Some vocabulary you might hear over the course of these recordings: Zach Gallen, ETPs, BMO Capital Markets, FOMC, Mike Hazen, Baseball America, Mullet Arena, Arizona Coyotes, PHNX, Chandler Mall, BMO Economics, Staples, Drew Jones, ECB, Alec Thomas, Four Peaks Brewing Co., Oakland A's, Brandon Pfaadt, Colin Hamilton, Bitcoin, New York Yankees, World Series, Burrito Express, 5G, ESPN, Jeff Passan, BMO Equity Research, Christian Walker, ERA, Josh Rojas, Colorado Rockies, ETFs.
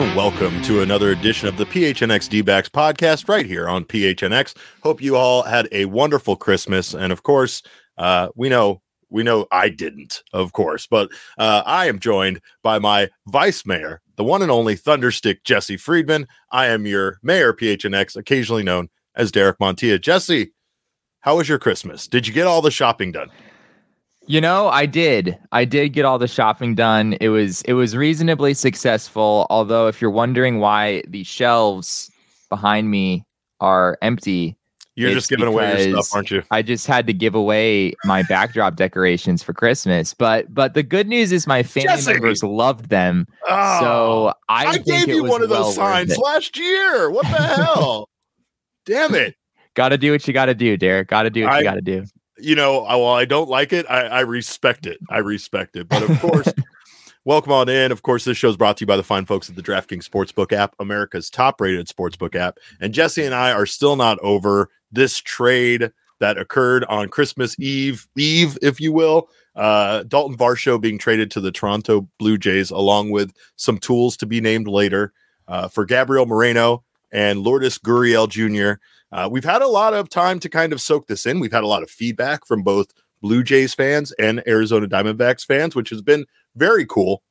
and welcome to another edition of the PHNX D-Backs podcast right here on PHNX. Hope you all had a wonderful Christmas, and of course, we know I didn't, of course, but I am joined by my vice mayor, the one and only Thunderstick Jesse Friedman. I am your mayor, PHNX, occasionally known as Derek Montilla. Jesse, how was your Christmas? Did you get all the shopping done? You know, I did get all the shopping done. It was reasonably successful, although if you're wondering why the shelves behind me are empty, you're just giving away your stuff, aren't you? I just had to give away my backdrop decorations for Christmas, but the good news is my family members loved them. Oh, so I gave you one of those signs last year. What the hell? Damn it. Got to do what you got to do, Derek. Got to do what you got to do. You know, while I don't like it, I respect it. I respect it. But of course, welcome on in. Of course, this show is brought to you by the fine folks at the DraftKings Sportsbook app, America's top-rated sportsbook app. And Jesse and I are still not over this trade that occurred on Christmas Eve, if you will. Daulton Varsho being traded to the Toronto Blue Jays, along with some tools to be named later, for Gabriel Moreno and Lourdes Gurriel Jr. We've had a lot of time to kind of soak this in. We've had a lot of feedback from both Blue Jays fans and Arizona Diamondbacks fans, which has been very cool.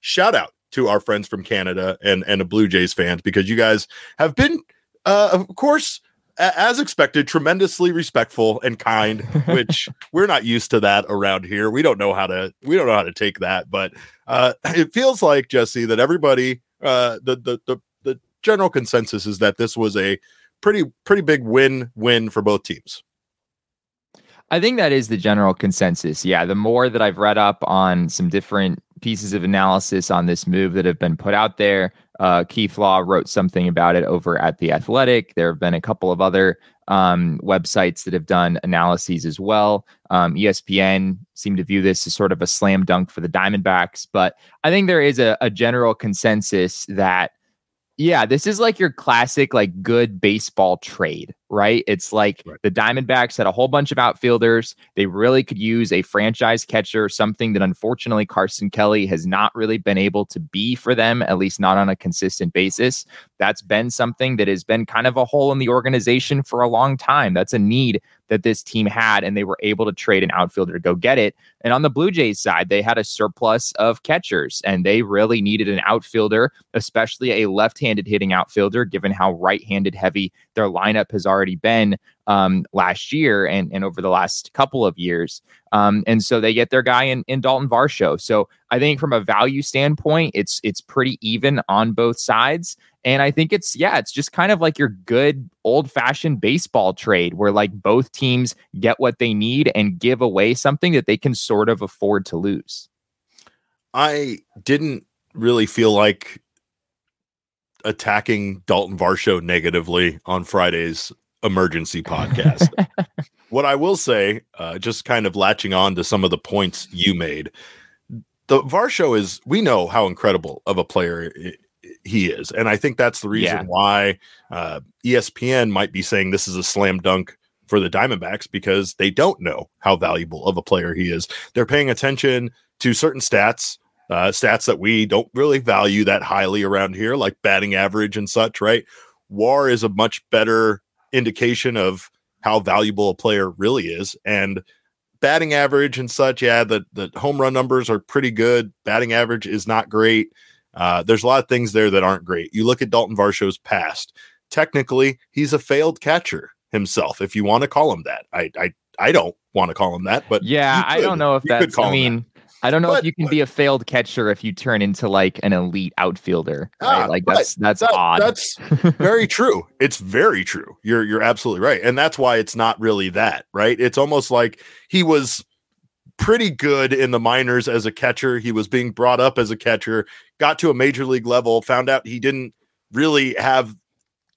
Shout out to our friends from Canada and the Blue Jays fans, because you guys have been, of course, as expected, tremendously respectful and kind, which we're not used to that around here. We don't know how to take that, but it feels like, Jesse, that everybody, the general consensus is that this was a pretty big win for both teams. I think that is the general consensus. Yeah, the more that I've read up on some different pieces of analysis on this move that have been put out there, Keith Law wrote something about it over at the Athletic. There have been a couple of other websites that have done analyses as well. ESPN seemed to view this as sort of a slam dunk for the Diamondbacks, but I think there is a general consensus that, yeah, this is like your classic, like, good baseball trade, right? It's like the Diamondbacks had a whole bunch of outfielders. They really could use a franchise catcher, something that unfortunately Carson Kelly has not really been able to be for them, at least not on a consistent basis. That's been something that has been kind of a hole in the organization for a long time. That's a need that this team had, and they were able to trade an outfielder to go get it. And on the Blue Jays side, they had a surplus of catchers, and they really needed an outfielder, especially a left-handed hitting outfielder, given how right-handed heavy their lineup has already been last year and over the last couple of years. And so they get their guy in Daulton Varsho. So I think from a value standpoint, it's pretty even on both sides. And I think it's just kind of like your good old-fashioned baseball trade where, like, both teams get what they need and give away something that they can sort of afford to lose. I didn't really feel like attacking Daulton Varsho negatively on Friday's emergency podcast. What I will say, just kind of latching on to some of the points you made, the Varsho is, we know how incredible of a player he is. And I think that's the reason why ESPN might be saying this is a slam dunk for the Diamondbacks, because they don't know how valuable of a player he is. They're paying attention to certain stats that we don't really value that highly around here, like batting average and such, right? WAR is a much better indication of how valuable a player really is. And batting average and such, the home run numbers are pretty good. Batting average is not great. There's a lot of things there that aren't great. You look at Daulton Varsho's past. Technically, he's a failed catcher himself, if you want to call him that. I don't want to call him that, but yeah, I don't know if that's, I mean, I don't know if you can be a failed catcher if you turn into, like, an elite outfielder. Right? Like, that's odd. That's very true. It's very true. You're absolutely right. And that's why it's not really that, right? It's almost like he was pretty good in the minors as a catcher. He was being brought up as a catcher, got to a major league level, found out he didn't really have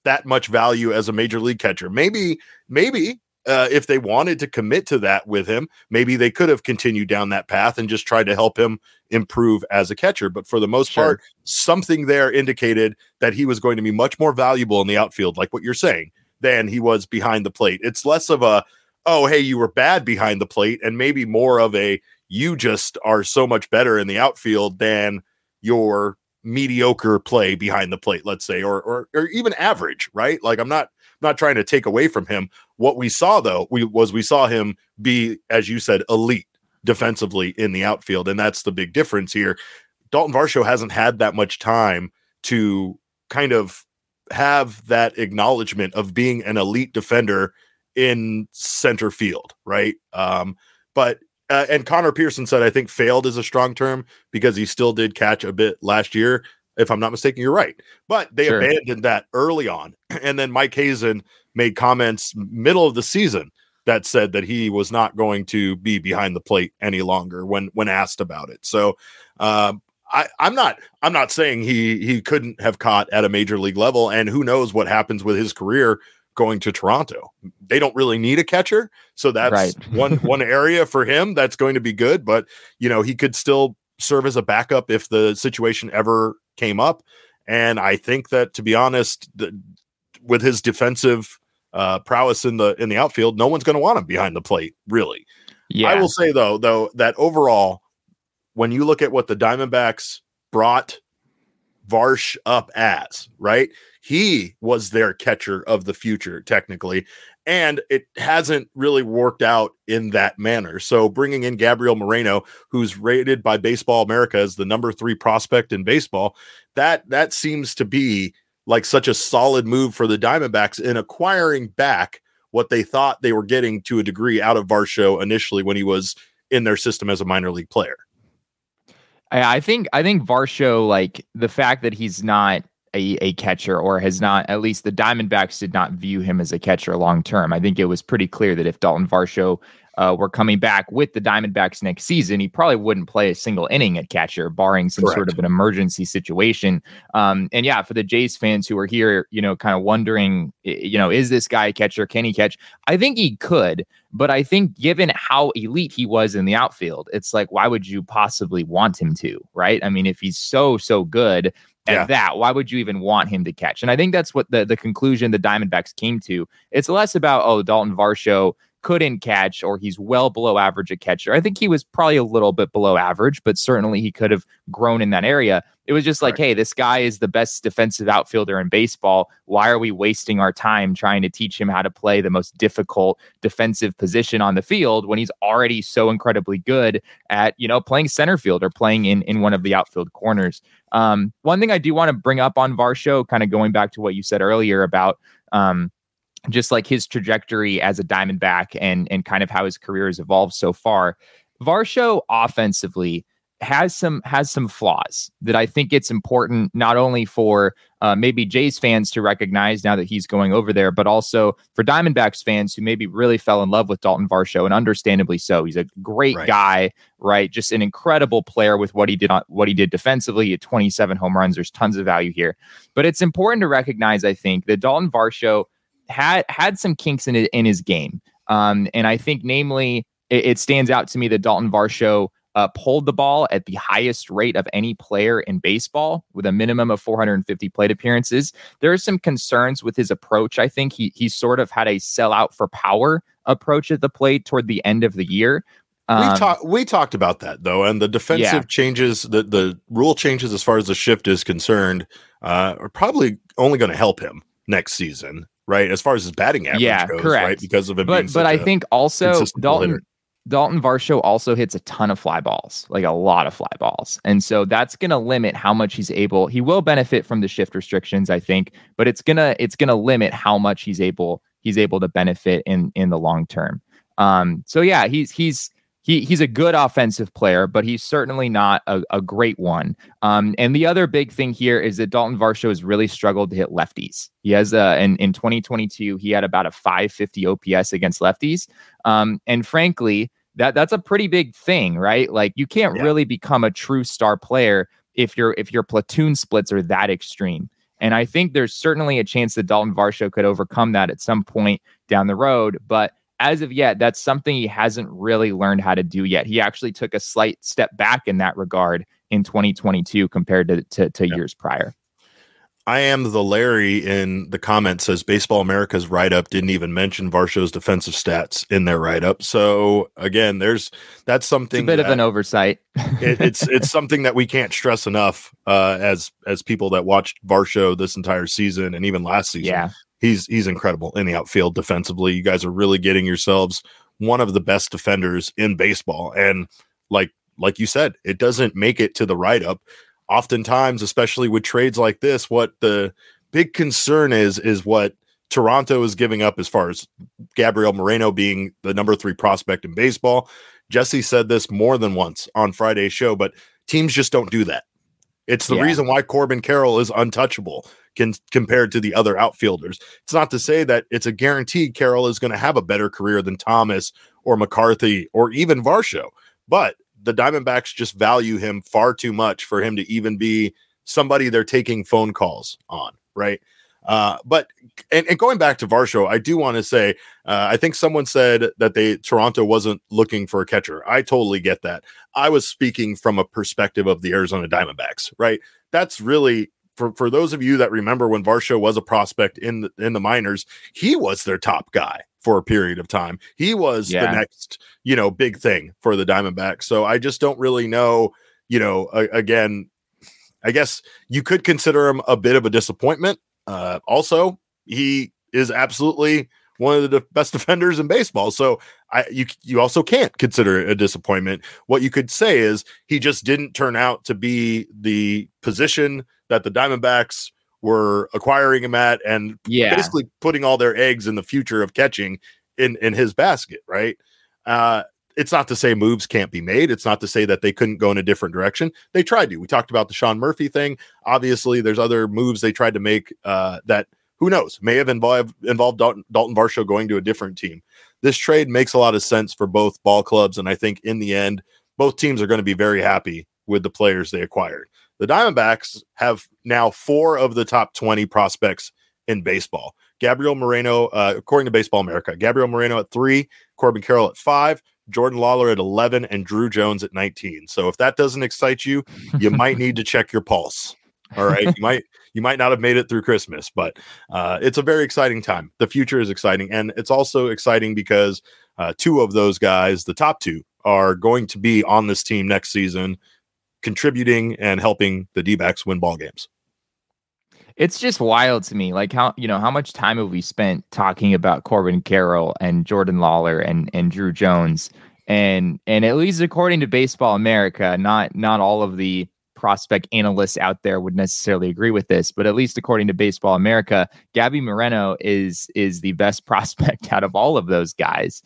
that much value as a major league catcher. Maybe if they wanted to commit to that with him, maybe they could have continued down that path and just tried to help him improve as a catcher. But for the most part, something there indicated that he was going to be much more valuable in the outfield, like what you're saying, than he was behind the plate. It's less of a, oh, hey, you were bad behind the plate, and maybe more of a, you just are so much better in the outfield than your mediocre play behind the plate, let's say, or even average, right? Like I'm not trying to take away from him. What we saw though, we saw him be, as you said, elite defensively in the outfield. And that's the big difference here. Daulton Varsho hasn't had that much time to kind of have that acknowledgement of being an elite defender in center field. Right. And Connor Pearson said, I think failed is a strong term because he still did catch a bit last year. If I'm not mistaken, you're right. But they abandoned that early on. And then Mike Hazen made comments middle of the season that said that he was not going to be behind the plate any longer when asked about it. So I'm not saying he couldn't have caught at a major league level, and who knows what happens with his career going to Toronto. They don't really need a catcher. So that's right. one area for him that's going to be good, but you know, he could still serve as a backup if the situation ever came up. And I think that, to be honest, with his defensive prowess in the outfield, no one's going to want him behind the plate, really. Yeah. I will say though, that overall, when you look at what the Diamondbacks brought Varsh up as, right? He was their catcher of the future, technically, and it hasn't really worked out in that manner. So bringing in Gabriel Moreno, who's rated by Baseball America as the number 3 prospect in baseball, that seems to be like such a solid move for the Diamondbacks in acquiring back what they thought they were getting to a degree out of Varsho initially when he was in their system as a minor league player. I think Varsho, like the fact that he's not a catcher, or has not, at least the Diamondbacks did not view him as a catcher long term. I think it was pretty clear that if Daulton Varsho were coming back with the Diamondbacks next season, he probably wouldn't play a single inning at catcher, barring some sort of an emergency situation. And yeah, for the Jays fans who are here, you know, kind of wondering, you know, is this guy a catcher? Can he catch? I think he could. But I think given how elite he was in the outfield, it's like, why would you possibly want him to, right? I mean, if he's so good at that, why would you even want him to catch? And I think that's what the conclusion the Diamondbacks came to. It's less about, oh, Daulton Varsho couldn't catch, or he's well below average at catcher. I think he was probably a little bit below average, but certainly he could have grown in that area. It was just like, hey, this guy is the best defensive outfielder in baseball. Why are we wasting our time trying to teach him how to play the most difficult defensive position on the field when he's already so incredibly good at, you know, playing center field or playing in one of the outfield corners? One thing I do want to bring up on Varsho, kind of going back to what you said earlier about just like his trajectory as a Diamondback and kind of how his career has evolved so far. Varsho offensively has some flaws that I think it's important not only for maybe Jays fans to recognize now that he's going over there, but also for Diamondbacks fans who maybe really fell in love with Daulton Varsho, and understandably so. He's a great guy, right? Just an incredible player with what he did defensively. He had 27 home runs. There's tons of value here, but it's important to recognize, I think, that Daulton Varsho had some kinks in his game. And I think, namely, it stands out to me that Daulton Varsho pulled the ball at the highest rate of any player in baseball, with a minimum of 450 plate appearances. There are some concerns with his approach. I think he sort of had a sellout for power approach at the plate toward the end of the year. We talked about that, though, and the defensive changes, the rule changes as far as the shift is concerned, are probably only going to help him next season. Right, as far as his batting average goes, correct. Right, because of him. But I think also Daulton Varsho also hits a ton of fly balls, like a lot of fly balls, and so that's going to limit how much he's able. He will benefit from the shift restrictions, I think, but it's gonna limit how much he's able to benefit in the long term. So yeah, he's a good offensive player, but he's certainly not a great one. And the other big thing here is that Daulton Varsho has really struggled to hit lefties. He has in 2022, he had about a 550 OPS against lefties. And frankly, that's a pretty big thing, right? Like you can't really become a true star player if your platoon splits are that extreme. And I think there's certainly a chance that Daulton Varsho could overcome that at some point down the road, but as of yet, that's something he hasn't really learned how to do yet. He actually took a slight step back in that regard in 2022 compared to years prior. I am the Larry in the comment says Baseball America's write-up didn't even mention Varsho's defensive stats in their write-up. So again, that's something, it's a bit of an oversight. it's something that we can't stress enough as people that watched Varsho this entire season and even last season. Yeah, he's incredible in the outfield defensively. You guys are really getting yourselves one of the best defenders in baseball. And like you said, it doesn't make it to the write-up. Oftentimes, especially with trades like this, what the big concern is what Toronto is giving up as far as Gabriel Moreno being the number 3 prospect in baseball. Jesse said this more than once on Friday's show, but teams just don't do that. It's the reason why Corbin Carroll is untouchable compared to the other outfielders. It's not to say that it's a guarantee Carroll is going to have a better career than Thomas or McCarthy or even Varsho, but the Diamondbacks just value him far too much for him to even be somebody they're taking phone calls on, right? But going back to Varsho, I do want to say, I think someone said that Toronto wasn't looking for a catcher. I totally get that. I was speaking from a perspective of the Arizona Diamondbacks, right? That's really, for those of you that remember when Varsho was a prospect in the minors, he was their top guy for a period of time. He was the next, big thing for the Diamondbacks. So I just don't really know, again, I guess you could consider him a bit of a disappointment. Also, he is absolutely one of the best defenders in baseball. So you also can't consider it a disappointment. What you could say is he just didn't turn out to be the position that the Diamondbacks were acquiring him at, and basically putting all their eggs in the future of catching in his basket, right? It's not to say moves can't be made. It's not to say that they couldn't go in a different direction. They tried to. We talked about the Sean Murphy thing. Obviously, there's other moves they tried to make that, who knows, may have involved Daulton Varsho going to a different team. This trade makes a lot of sense for both ball clubs, and I think in the end, both teams are going to be very happy with the players they acquired. The Diamondbacks have now 4 of the top 20 prospects in baseball. Gabriel Moreno, according to Baseball America, Gabriel Moreno at 3, Corbin Carroll at 5, Jordan Lawler at 11, and Drew Jones at 19. So if that doesn't excite you, you might need to check your pulse. All right. You might not have made it through Christmas, but it's a very exciting time. The future is exciting. And it's also exciting because 2 of those guys, the top 2, are going to be on this team next season, contributing and helping the D-backs win ball games. It's just wild to me, like how much time have we spent talking about Corbin Carroll and Jordan Lawler and Drew Jones, and at least according to Baseball America, not all of the prospect analysts out there would necessarily agree with this, but at least according to Baseball America, Gabby Moreno is the best prospect out of all of those guys,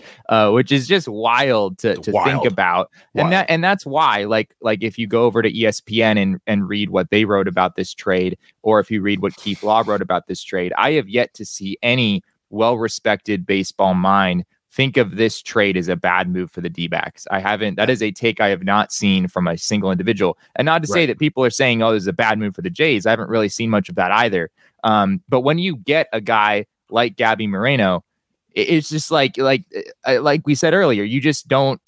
which is just wild to think about. Wild. And that's why, like if you go over to ESPN and read what they wrote about this trade, or if you read what Keith Law wrote about this trade, I have yet to see any well-respected baseball mind think of this trade as a bad move for the D-backs. That is a take I have not seen from a single individual. And not to say that people are saying, oh, this is a bad move for the Jays. I haven't really seen much of that either. But when you get a guy like Gabby Moreno, it's just like we said earlier,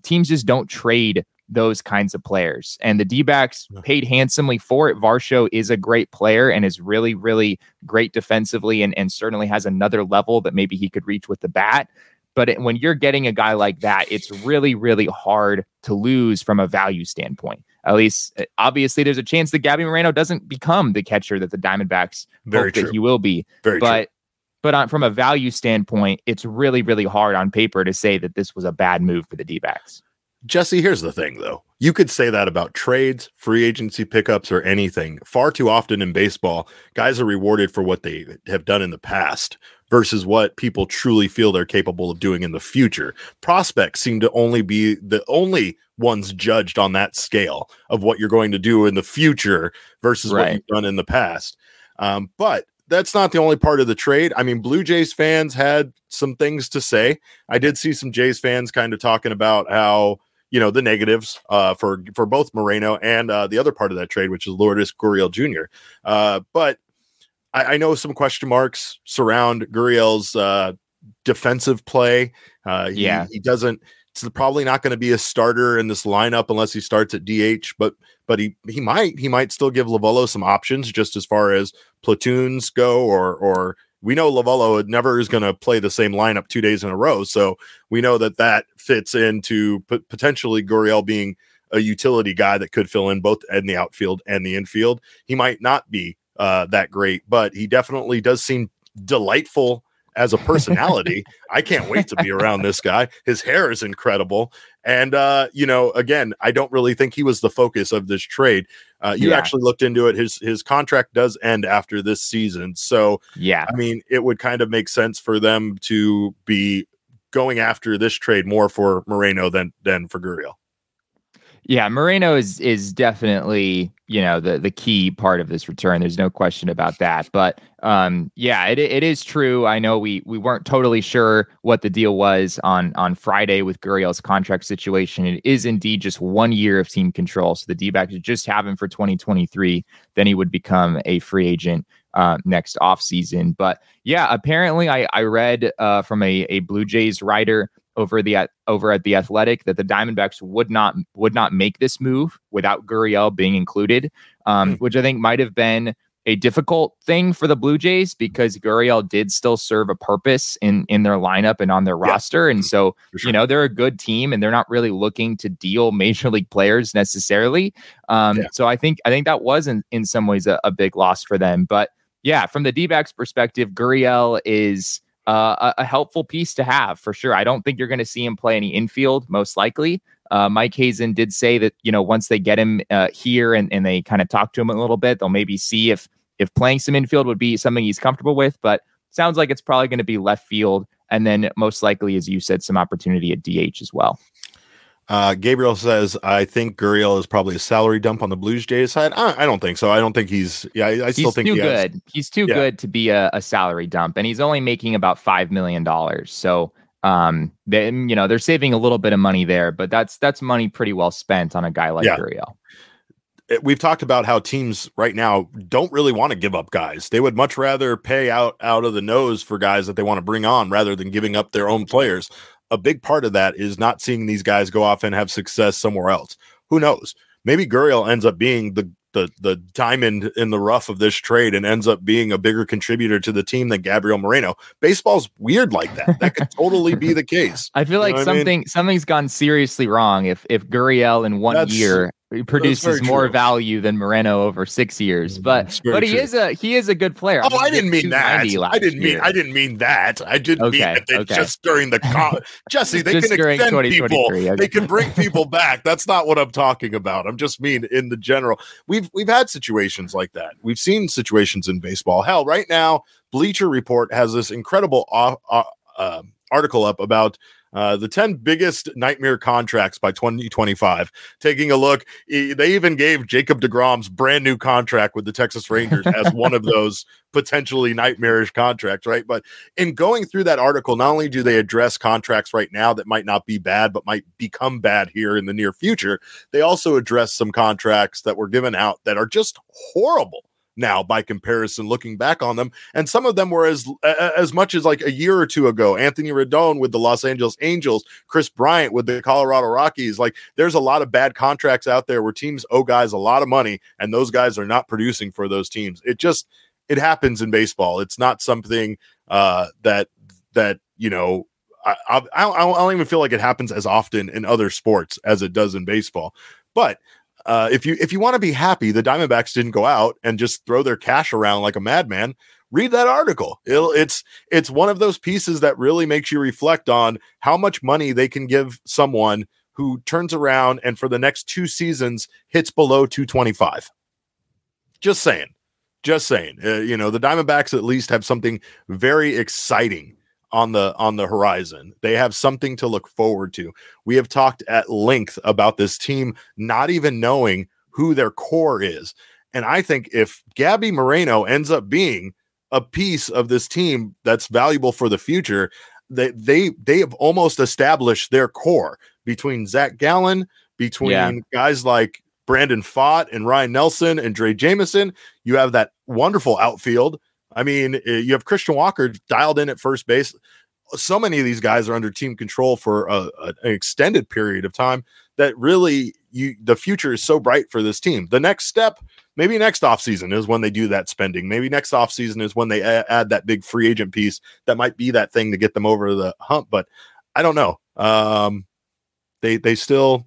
teams just don't trade those kinds of players. And the D-backs paid handsomely for it. Varsho is a great player and is really, really great defensively and certainly has another level that maybe he could reach with the bat. But when you're getting a guy like that, it's really, really hard to lose from a value standpoint. At least, obviously, there's a chance that Gabby Moreno doesn't become the catcher that the Diamondbacks hope that he will be. But from a value standpoint, it's really, really hard on paper to say that this was a bad move for the D-backs. Jesse, here's the thing, though. You could say that about trades, free agency pickups, or anything. Far too often in baseball, guys are rewarded for what they have done in the past versus what people truly feel they're capable of doing in the future. Prospects seem to only be the only ones judged on that scale of what you're going to do in the future versus what you've done in the past. But that's not the only part of the trade. I mean, Blue Jays fans had some things to say. I did see some Jays fans kind of talking about how, the negatives for both Moreno and the other part of that trade, which is Lourdes Gurriel Jr. But I know some question marks surround Gurriel's defensive play. He doesn't It's probably not going to be a starter in this lineup unless he starts at DH, but he might still give Lovello some options just as far as platoons go, or we know Lovello never is going to play the same lineup 2 days in a row. So we know that fits into potentially Gurriel being a utility guy that could fill in both in the outfield and the infield. He might not be that great, but he definitely does seem delightful as a personality. I can't wait to be around this guy. His hair is incredible. And, again, I don't really think he was the focus of this trade. You actually looked into it. His contract does end after this season. So, it would kind of make sense for them to be going after this trade more for Moreno than for Gurriel. Yeah, Moreno is definitely, the key part of this return. There's no question about that. But it is true. I know we weren't totally sure what the deal was on Friday with Gurriel's contract situation. It is indeed just 1 year of team control. So the D-backs would just have him for 2023. Then he would become a free agent next offseason. But apparently I read from a Blue Jays writer over at the Athletic that the Diamondbacks would not make this move without Gurriel being included, which I think might have been a difficult thing for the Blue Jays because Gurriel did still serve a purpose in their lineup and on their roster. And so, they're a good team and they're not really looking to deal major league players necessarily. So I think that was in some ways a big loss for them. But from the D-backs perspective, Gurriel is a helpful piece to have for sure. I don't think you're going to see him play any infield, most likely. Mike Hazen did say that, once they get him here and they kind of talk to him a little bit, they'll maybe see if playing some infield would be something he's comfortable with, but sounds like it's probably going to be left field. And then most likely, as you said, some opportunity at DH as well. Gabriel says, I think Gurriel is probably a salary dump on the Blue Jays side. I don't think so. I don't think I still think he's too good. He's too good to be a salary dump, and he's only making about $5 million. So, they're saving a little bit of money there, but that's money pretty well spent on a guy like Gurriel. We've talked about how teams right now don't really want to give up guys. They would much rather pay out of the nose for guys that they want to bring on rather than giving up their own players. A big part of that is not seeing these guys go off and have success somewhere else. Who knows? Maybe Gurriel ends up being the diamond in the rough of this trade and ends up being a bigger contributor to the team than Gabriel Moreno. Baseball's weird like that. That could totally be the case. I feel like something's gone seriously wrong if Gurriel in one year produces more value than Moreno over 6 years. But he is a good player. Oh, I didn't mean that. I didn't mean that. I didn't mean that. Just during the Jesse, they just can extend people. Okay. They can bring people back. That's not what I'm talking about. I'm just mean in the general. We've had situations like that. We've seen situations in baseball. Hell, right now, Bleacher Report has this incredible article up about the 10 biggest nightmare contracts by 2025. Taking a look, they even gave Jacob deGrom's brand new contract with the Texas Rangers as one of those potentially nightmarish contracts, right? But in going through that article, not only do they address contracts right now that might not be bad, but might become bad here in the near future, they also address some contracts that were given out that are just horrible now by comparison, looking back on them. And some of them were as much as like a year or two ago. Anthony Rendon with the Los Angeles Angels, Chris Bryant with the Colorado Rockies. Like, there's a lot of bad contracts out there where teams owe guys a lot of money and those guys are not producing for those teams. It happens in baseball. It's not something I don't even feel like it happens as often in other sports as it does in baseball. But if you want to be happy, the Diamondbacks didn't go out and just throw their cash around like a madman. Read that article. It's one of those pieces that really makes you reflect on how much money they can give someone who turns around and for the next two seasons hits below 225. Just saying. The Diamondbacks at least have something very exciting on the horizon. They have something to look forward to. We have talked at length about this team not even knowing who their core is. And I think if Gabby Moreno ends up being a piece of this team that's valuable for the future, they have almost established their core between Zach Gallen, guys like Brandon Pfaadt and Ryan Nelson and Dre Jameson. You have that wonderful outfield. I mean, you have Christian Walker dialed in at first base. so many of these guys are under team control for an extended period of time that really the future is so bright for this team. The next step, maybe next offseason is when they do that spending. Maybe next offseason is when they add that big free agent piece. That might be that thing to get them over the hump, but I don't know. I think that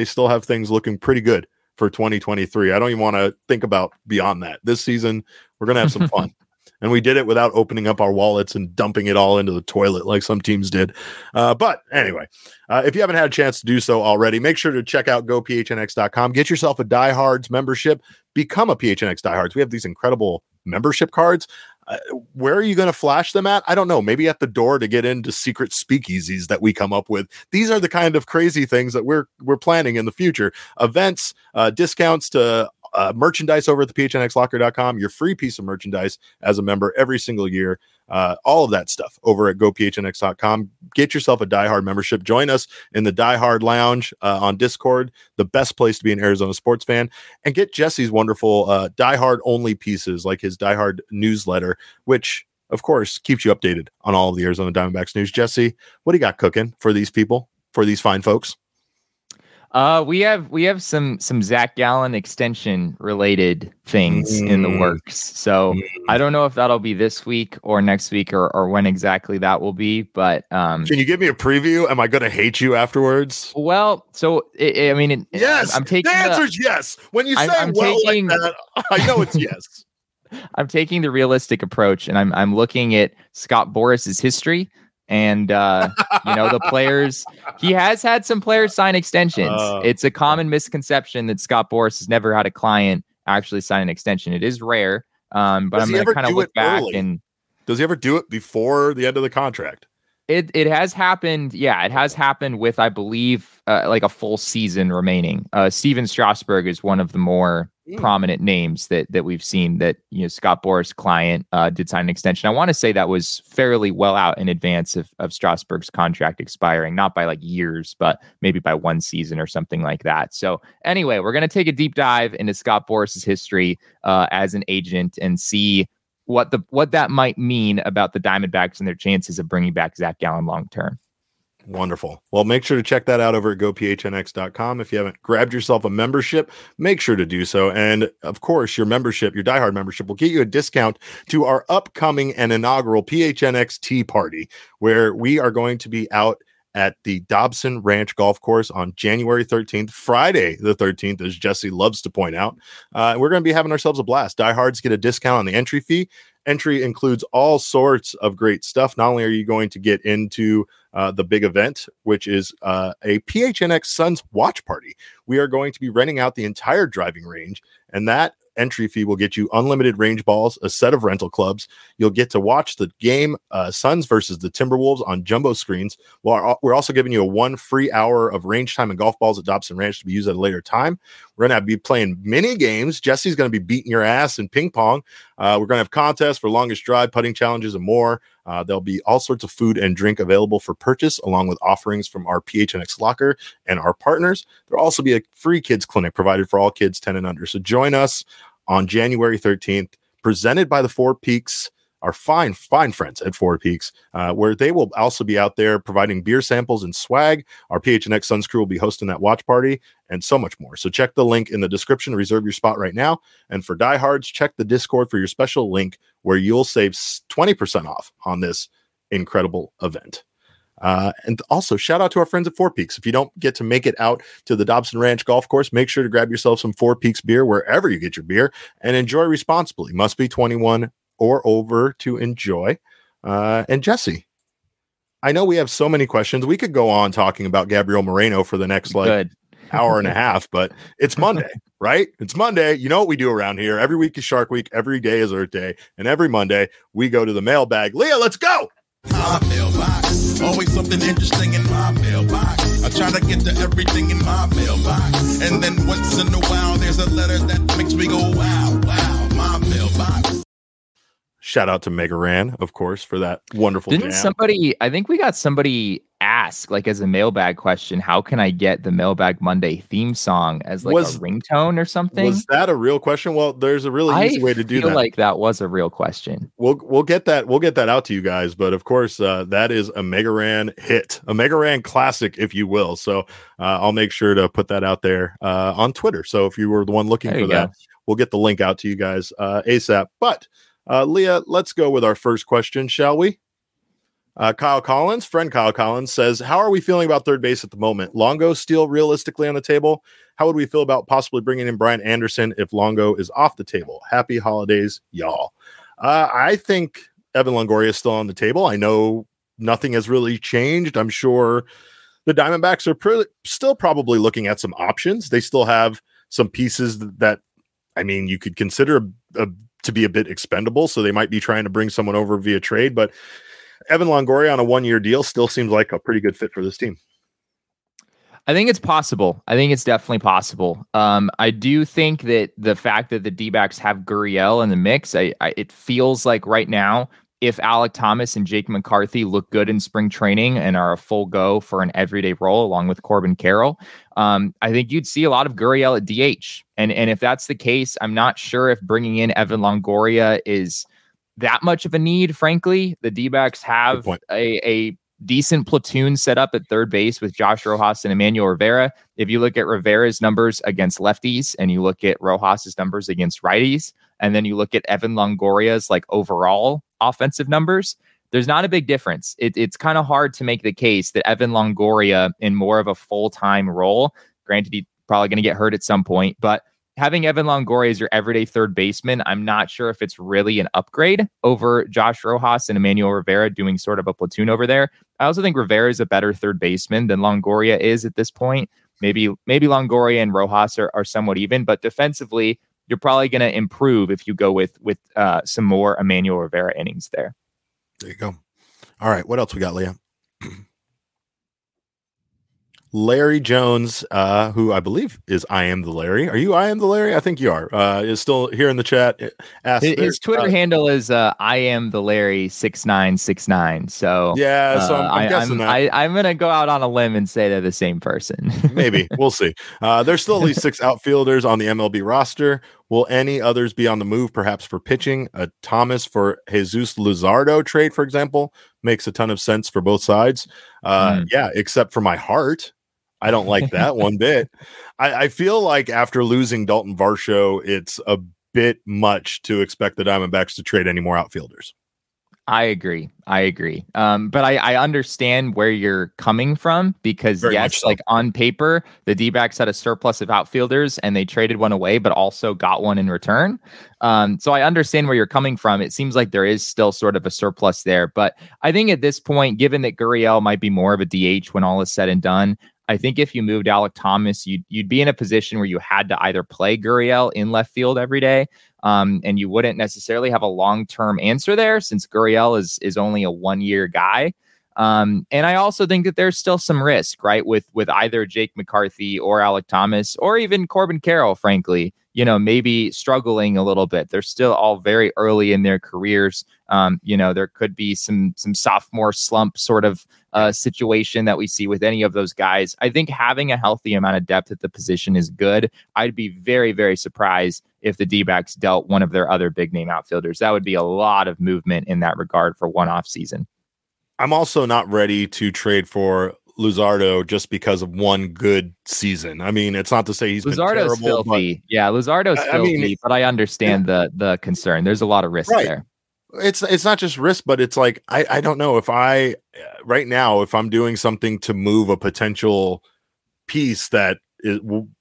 they still have things looking pretty good for 2023. I don't even want to think about beyond that. This season, we're going to have some fun. And we did it without opening up our wallets and dumping it all into the toilet like some teams did. But anyway, if you haven't had a chance to do so already, make sure to check out gophnx.com. Get yourself a Diehards membership. Become a PHNX Diehards. We have these incredible membership cards. Where are you going to flash them at? I don't know. Maybe at the door to get into secret speakeasies that we come up with. These are the kind of crazy things that we're planning in the future. Events, discounts to merchandise over at the phnxlocker.com, your free piece of merchandise as a member every single year. All of that stuff over at gophnx.com. Get yourself a Diehard membership. Join us in the Diehard Lounge on Discord, the best place to be an Arizona sports fan, and get Jesse's wonderful Diehard only pieces like his Diehard newsletter, which of course keeps you updated on all of the Arizona Diamondbacks news. Jesse, what do you got cooking for these people, for these fine folks? We have some Zach Gallen extension related things in the works. So I don't know if that'll be this week or next week or when exactly that will be, but can you give me a preview? Am I going to hate you afterwards? Well, so yes, I'm taking the answer's yes. When you say like that, I know it's yes. I'm taking the realistic approach, and I'm looking at Scott Boras's history. And, the players, he has had some players sign extensions. It's a common misconception that Scott Boras has never had a client actually sign an extension. It is rare. But I'm going to kind of look back early? And does he ever do it before the end of the contract? It has happened. Yeah, it has happened with, I believe, like a full season remaining. Steven Strasburg is one of the more prominent names that we've seen that, Scott Boras' client did sign an extension. I want to say that was fairly well out in advance of Strasburg's contract expiring, not by like years, but maybe by one season or something like that. So anyway, we're going to take a deep dive into Scott Boras' history as an agent and see what that might mean about the Diamondbacks and their chances of bringing back Zach Gallen long-term. Wonderful. Well, make sure to check that out over at gophnx.com. If you haven't grabbed yourself a membership, make sure to do so. And of course, your membership, your Diehard membership, will get you a discount to our upcoming and inaugural PHNX Tea Party, where we are going to be out at the Dobson Ranch Golf Course on January 13th, Friday the 13th, as Jesse loves to point out. We're going to be having ourselves a blast. Diehards get a discount on the entry fee. Entry includes all sorts of great stuff. Not only are you going to get into the big event, which is a PHNX Suns watch party, we are going to be renting out the entire driving range, and that entry fee will get you unlimited range balls, a set of rental clubs. You'll get to watch the game Suns versus the Timberwolves on jumbo screens. We're also giving you one free hour of range time and golf balls at Dobson Ranch to be used at a later time. We're going to be playing mini games. Jesse's going to be beating your ass in ping pong. We're going to have contests for longest drive, putting challenges, and more. There'll be all sorts of food and drink available for purchase, along with offerings from our PHNX Locker and our partners. There'll also be a free kids clinic provided for all kids 10 and under. So join us on January 13th, presented by the Four Peaks, our fine friends at Four Peaks, where they will also be out there providing beer samples and swag. Our PHNX Suns crew will be hosting that watch party and so much more. So check the link in the description. Reserve your spot right now. And for Diehards, check the Discord for your special link where you'll save 20% off on this incredible event. And also shout out to our friends at Four Peaks. If you don't get to make it out to the Dobson Ranch Golf Course, make sure to grab yourself some Four Peaks beer wherever you get your beer and enjoy responsibly. Must be 21 or over to enjoy. And Jesse, I know we have so many questions. We could go on talking about Gabriel Moreno for the next hour and a half, but it's Monday, right? It's Monday. You know what we do around here. Every week is Shark Week. Every day is Earth Day. And every Monday we go to the mailbag. Leah, let's go. My mailbox, always something interesting in my mailbox. I try to get to everything in my mailbox, and then once in a while there's a letter that makes me go wow, wow, my mailbox. Shout out to Megaran, of course, for that wonderful jam. Somebody, I think we got somebody ask, like, as a mailbag question, how can I get the Mailbag Monday theme song as like a ringtone or something? Was that a real question? Well, there's a really easy way to do that. I feel like that was a real question. We'll get that out to you guys, but of course, that is a Megaran hit, a Megaran classic, if you will. So I'll make sure to put that out there on Twitter. So if you were the one looking for that, we'll get the link out to you guys ASAP. But Leah, let's go with our first question, shall we? Friend Kyle Collins says, how are we feeling about third base at the moment? Longo still realistically on the table. How would we feel about possibly bringing in Brian Anderson if Longo is off the table? Happy holidays, y'all. I think Evan Longoria is still on the table. I know nothing has really changed. I'm sure the Diamondbacks are still probably looking at some options. They still have some pieces that I mean, you could consider to be a bit expendable. So they might be trying to bring someone over via trade, but Evan Longoria on a one-year deal still seems like a pretty good fit for this team. I think it's possible. I think it's definitely possible. I do think that the fact that the D-backs have Gurriel in the mix, it feels like right now, if Alec Thomas and Jake McCarthy look good in spring training and are a full go for an everyday role along with Corbin Carroll, I think you'd see a lot of Gurriel at DH. And if that's the case, I'm not sure if bringing in Evan Longoria is that much of a need, frankly. The D-backs have a decent platoon set up at third base with Josh Rojas and Emmanuel Rivera. If you look at Rivera's numbers against lefties and you look at Rojas's numbers against righties, and then you look at Evan Longoria's like overall offensive numbers, there's not a big difference. It's kind of hard to make the case that Evan Longoria in more of a full-time role, granted he's probably going to get hurt at some point, but having Evan Longoria as your everyday third baseman, I'm not sure if it's really an upgrade over Josh Rojas and Emmanuel Rivera doing sort of a platoon over there. I also think Rivera is a better third baseman than Longoria is at this point. Maybe Longoria and Rojas are somewhat even, but defensively, you're probably going to improve if you go with some more Emmanuel Rivera innings there. There you go. All right. What else we got, Leah? Larry Jones, who I believe is I Am the Larry. Are you I Am the Larry? I think you are. Is still here in the chat. His Twitter handle is I Am the Larry 6969. So yeah, so I'm guessing that. I'm gonna go out on a limb and say they're the same person. Maybe we'll see. There's still at least 6 outfielders on the MLB roster. Will any others be on the move, perhaps for pitching? A Thomas for Jesus Luzardo trade, for example, makes a ton of sense for both sides. Yeah, except for my heart. I don't like that one bit. I feel like after losing Daulton Varsho, it's a bit much to expect the Diamondbacks to trade any more outfielders. I agree. But I understand where you're coming from because on paper, the D-backs had a surplus of outfielders and they traded one away, but also got one in return. So I understand where you're coming from. It seems like there is still sort of a surplus there, but I think at this point, given that Gurriel might be more of a DH when all is said and done, I think if you moved Alec Thomas, you'd be in a position where you had to either play Gurriel in left field every day, and you wouldn't necessarily have a long-term answer there since Gurriel is only a one-year guy. And I also think that there's still some risk, right, with either Jake McCarthy or Alec Thomas or even Corbin Carroll, frankly, maybe struggling a little bit. They're still all very early in their careers. There could be some sophomore slump sort of situation that we see with any of those guys. I think having a healthy amount of depth at the position is good. I'd be very, very surprised if the D-backs dealt one of their other big name outfielders. That would be a lot of movement in that regard for one off season. I'm also not ready to trade for Luzardo just because of one good season. I mean, it's not to say he's Luzardo's been terrible. Filthy. Yeah, Luzardo's filthy, but I understand the concern. There's a lot of risk there. It's not just risk, but it's like, I don't know if I, right now, if I'm doing something to move a potential piece that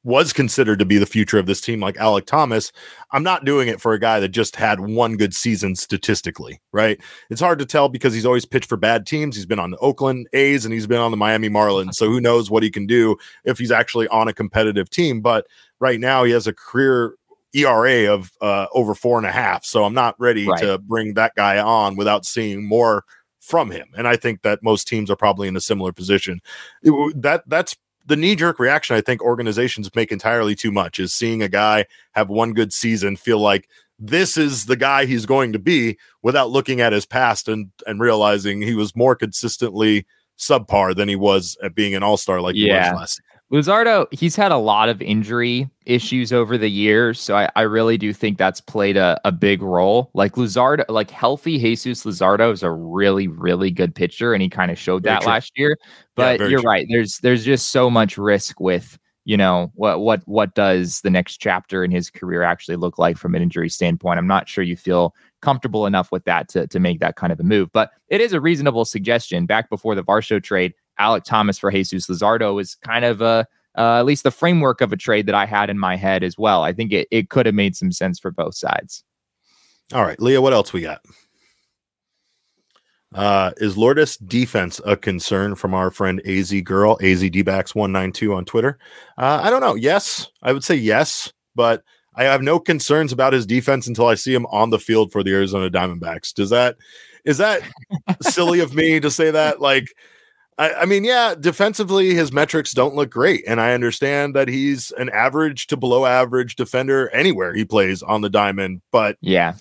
was considered to be the future of this team, like Alec Thomas, I'm not doing it for a guy that just had one good season statistically, right? It's hard to tell because he's always pitched for bad teams. He's been on the Oakland A's and he's been on the Miami Marlins. So who knows what he can do if he's actually on a competitive team. But right now he has a career ERA of over 4.5. So I'm not ready to bring that guy on without seeing more from him. And I think that most teams are probably in a similar position. That's the knee-jerk reaction I think organizations make entirely too much is seeing a guy have one good season, feel like this is the guy he's going to be without looking at his past and realizing he was more consistently subpar than he was at being an all-star like he was last year. Luzardo, he's had a lot of injury issues over the years, so I really do think that's played a big role. Like Luzardo, like healthy Jesus Luzardo is a really, really good pitcher, and he kind of showed that last year. But you're right, there's just so much risk with, you know, what does the next chapter in his career actually look like from an injury standpoint? I'm not sure you feel comfortable enough with that to make that kind of a move, but it is a reasonable suggestion. Back before the Varsho trade, Alec Thomas for Jesus Luzardo was kind of at least the framework of a trade that I had in my head as well. I think it could have made some sense for both sides. All right, Leah, what else we got? Is Lourdes defense a concern from our friend AZ Girl, AZDbacks192 on Twitter? I don't know. Yes, I would say yes, but I have no concerns about his defense until I see him on the field for the Arizona Diamondbacks. Is that silly of me to say that? Like, I mean, yeah, defensively, his metrics don't look great. And I understand that he's an average to below average defender anywhere he plays on the diamond, but yeah,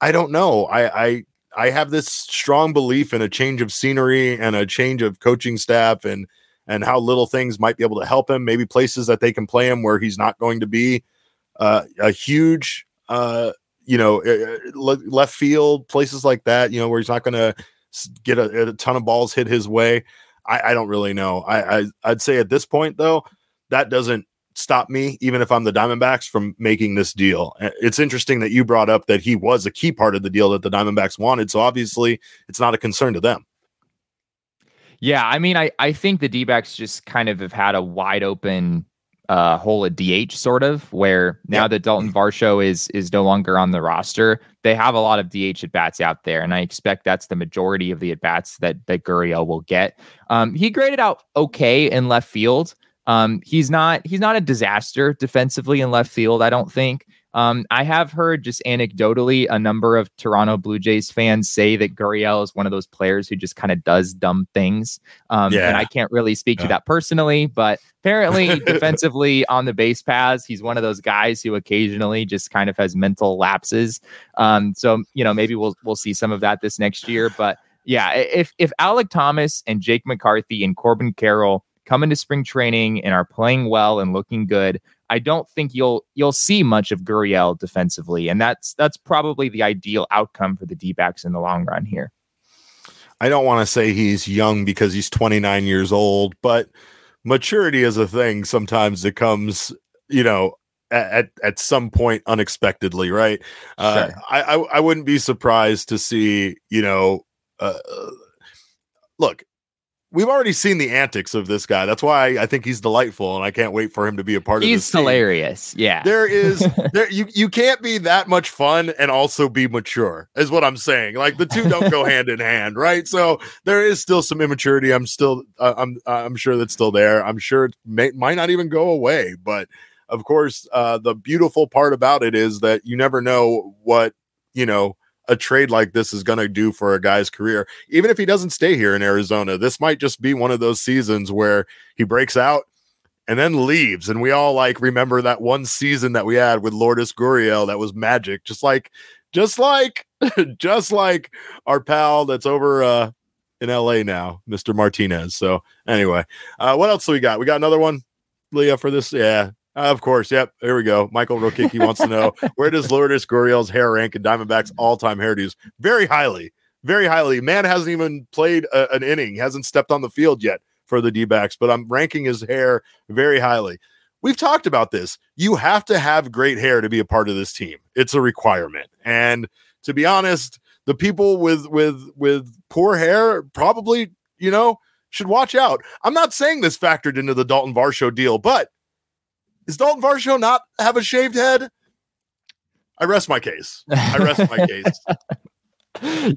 I don't know. I have this strong belief in a change of scenery and a change of coaching staff and how little things might be able to help him. Maybe places that they can play him where he's not going to be a huge, left field, places like that, you know, where he's not going to get a ton of balls hit his way. I don't really know. I'd say at this point, though, that doesn't stop me, even if I'm the Diamondbacks, from making this deal. It's interesting that you brought up that he was a key part of the deal that the Diamondbacks wanted. So obviously it's not a concern to them. Yeah. I mean, I think the D-backs just kind of have had a wide open hole at DH sort of, where now that Daulton Varsho is no longer on the roster, they have a lot of DH at bats out there. And I expect that's the majority of the at bats that Gurriel will get. He graded out okay in left field. He's not a disaster defensively in left field, I don't think. I have heard just anecdotally a number of Toronto Blue Jays fans say that Gurriel is one of those players who just kind of does dumb things. And I can't really speak to that personally, but apparently defensively on the base paths, he's one of those guys who occasionally just kind of has mental lapses. So, you know, maybe we'll see some of that this next year, but yeah, if Alec Thomas and Jake McCarthy and Corbin Carroll come into spring training and are playing well and looking good, I don't think you'll see much of Gurriel defensively, and that's probably the ideal outcome for the D-backs in the long run here. I don't want to say he's young because he's 29 years old, but maturity is a thing sometimes that comes, you know, at some point unexpectedly, right? Sure. I wouldn't be surprised to see, you know, look, we've already seen the antics of this guy. That's why I think he's delightful, and I can't wait for him to be a part of this. He's hilarious. Team. Yeah. You can't be that much fun and also be mature, is what I'm saying. Like, the two don't go hand in hand, right? So there is still some immaturity. I'm sure that's still there. I'm sure it might not even go away, but of course, the beautiful part about it is that you never know what, you know, a trade like this is going to do for a guy's career. Even if he doesn't stay here in Arizona, this might just be one of those seasons where he breaks out and then leaves. And we all like remember that one season that we had with Lourdes Gurriel. That was magic. Just like our pal that's over in LA now, Mr. Martinez. So anyway, what else do we got? We got another one, Leah, for this. Yeah. Of course. Yep. Here we go. Michael Rokicki wants to know, where does Lourdes Gurriel's hair rank in Diamondbacks all-time hairdos? Very highly. Very highly. Man hasn't even played an inning. He hasn't stepped on the field yet for the D-backs, but I'm ranking his hair very highly. We've talked about this. You have to have great hair to be a part of this team. It's a requirement. And to be honest, the people with poor hair probably, you know, should watch out. I'm not saying this factored into the Daulton Varsho deal, but is Daulton Varsho not have a shaved head? I rest my case.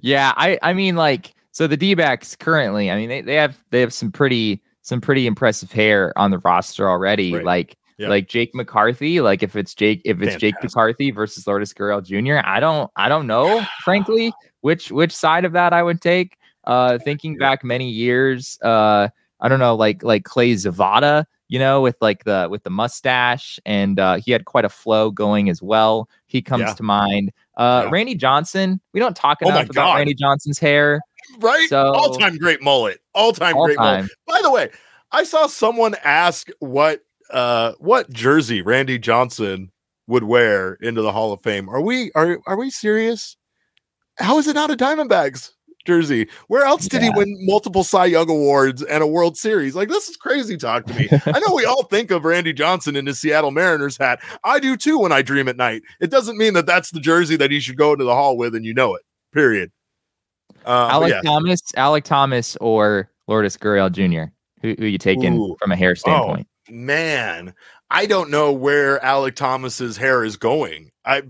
Yeah, I mean, like, so the D-backs currently, I mean, they have some pretty impressive hair on the roster already. Right. Like Jake McCarthy, like if it's Jake McCarthy versus Lourdes Gurriel Jr., I don't know, frankly, which side of that I would take. Thinking back many years, I don't know, like Clay Zavada, you know, with the mustache, and he had quite a flow going as well. He comes to mind. Randy Johnson. We don't talk enough about Randy Johnson's hair. Right? So, all-time great mullet. Mullet. By the way, I saw someone ask what jersey Randy Johnson would wear into the Hall of Fame. Are we serious? How is it not a Diamondbacks jersey? Where else did he win multiple Cy Young awards and a World Series? Like, this is crazy talk to me. I know we all think of Randy Johnson in his Seattle Mariners hat. I do too when I dream at night. It doesn't mean that that's the jersey that he should go into the Hall with, and you know it. Period. Alec Thomas, or Lourdes Gurriel Jr. Who you taking from a hair standpoint? Oh, man, I don't know where Alec Thomas's hair is going. I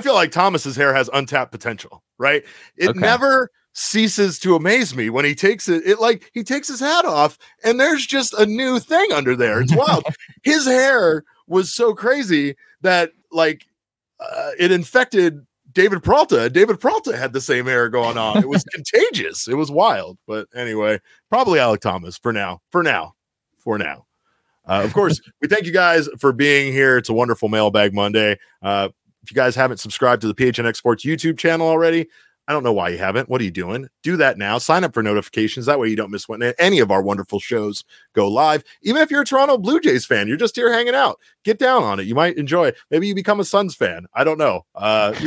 feel like Thomas's hair has untapped potential, right? It never ceases to amaze me when he takes it. It like he takes his hat off and there's just a new thing under there. It's wild. His hair was so crazy that it infected David Peralta. David Peralta had the same hair going on. It was contagious. It was wild. But anyway, probably Alec Thomas for now. Of course, we thank you guys for being here. It's a wonderful Mailbag Monday. If you guys haven't subscribed to the PHNX Sports YouTube channel already, I don't know why you haven't. What are you doing? Do that now. Sign up for notifications. That way you don't miss when any of our wonderful shows go live. Even if you're a Toronto Blue Jays fan, you're just here hanging out. Get down on it. You might enjoy it. Maybe you become a Suns fan. I don't know. I've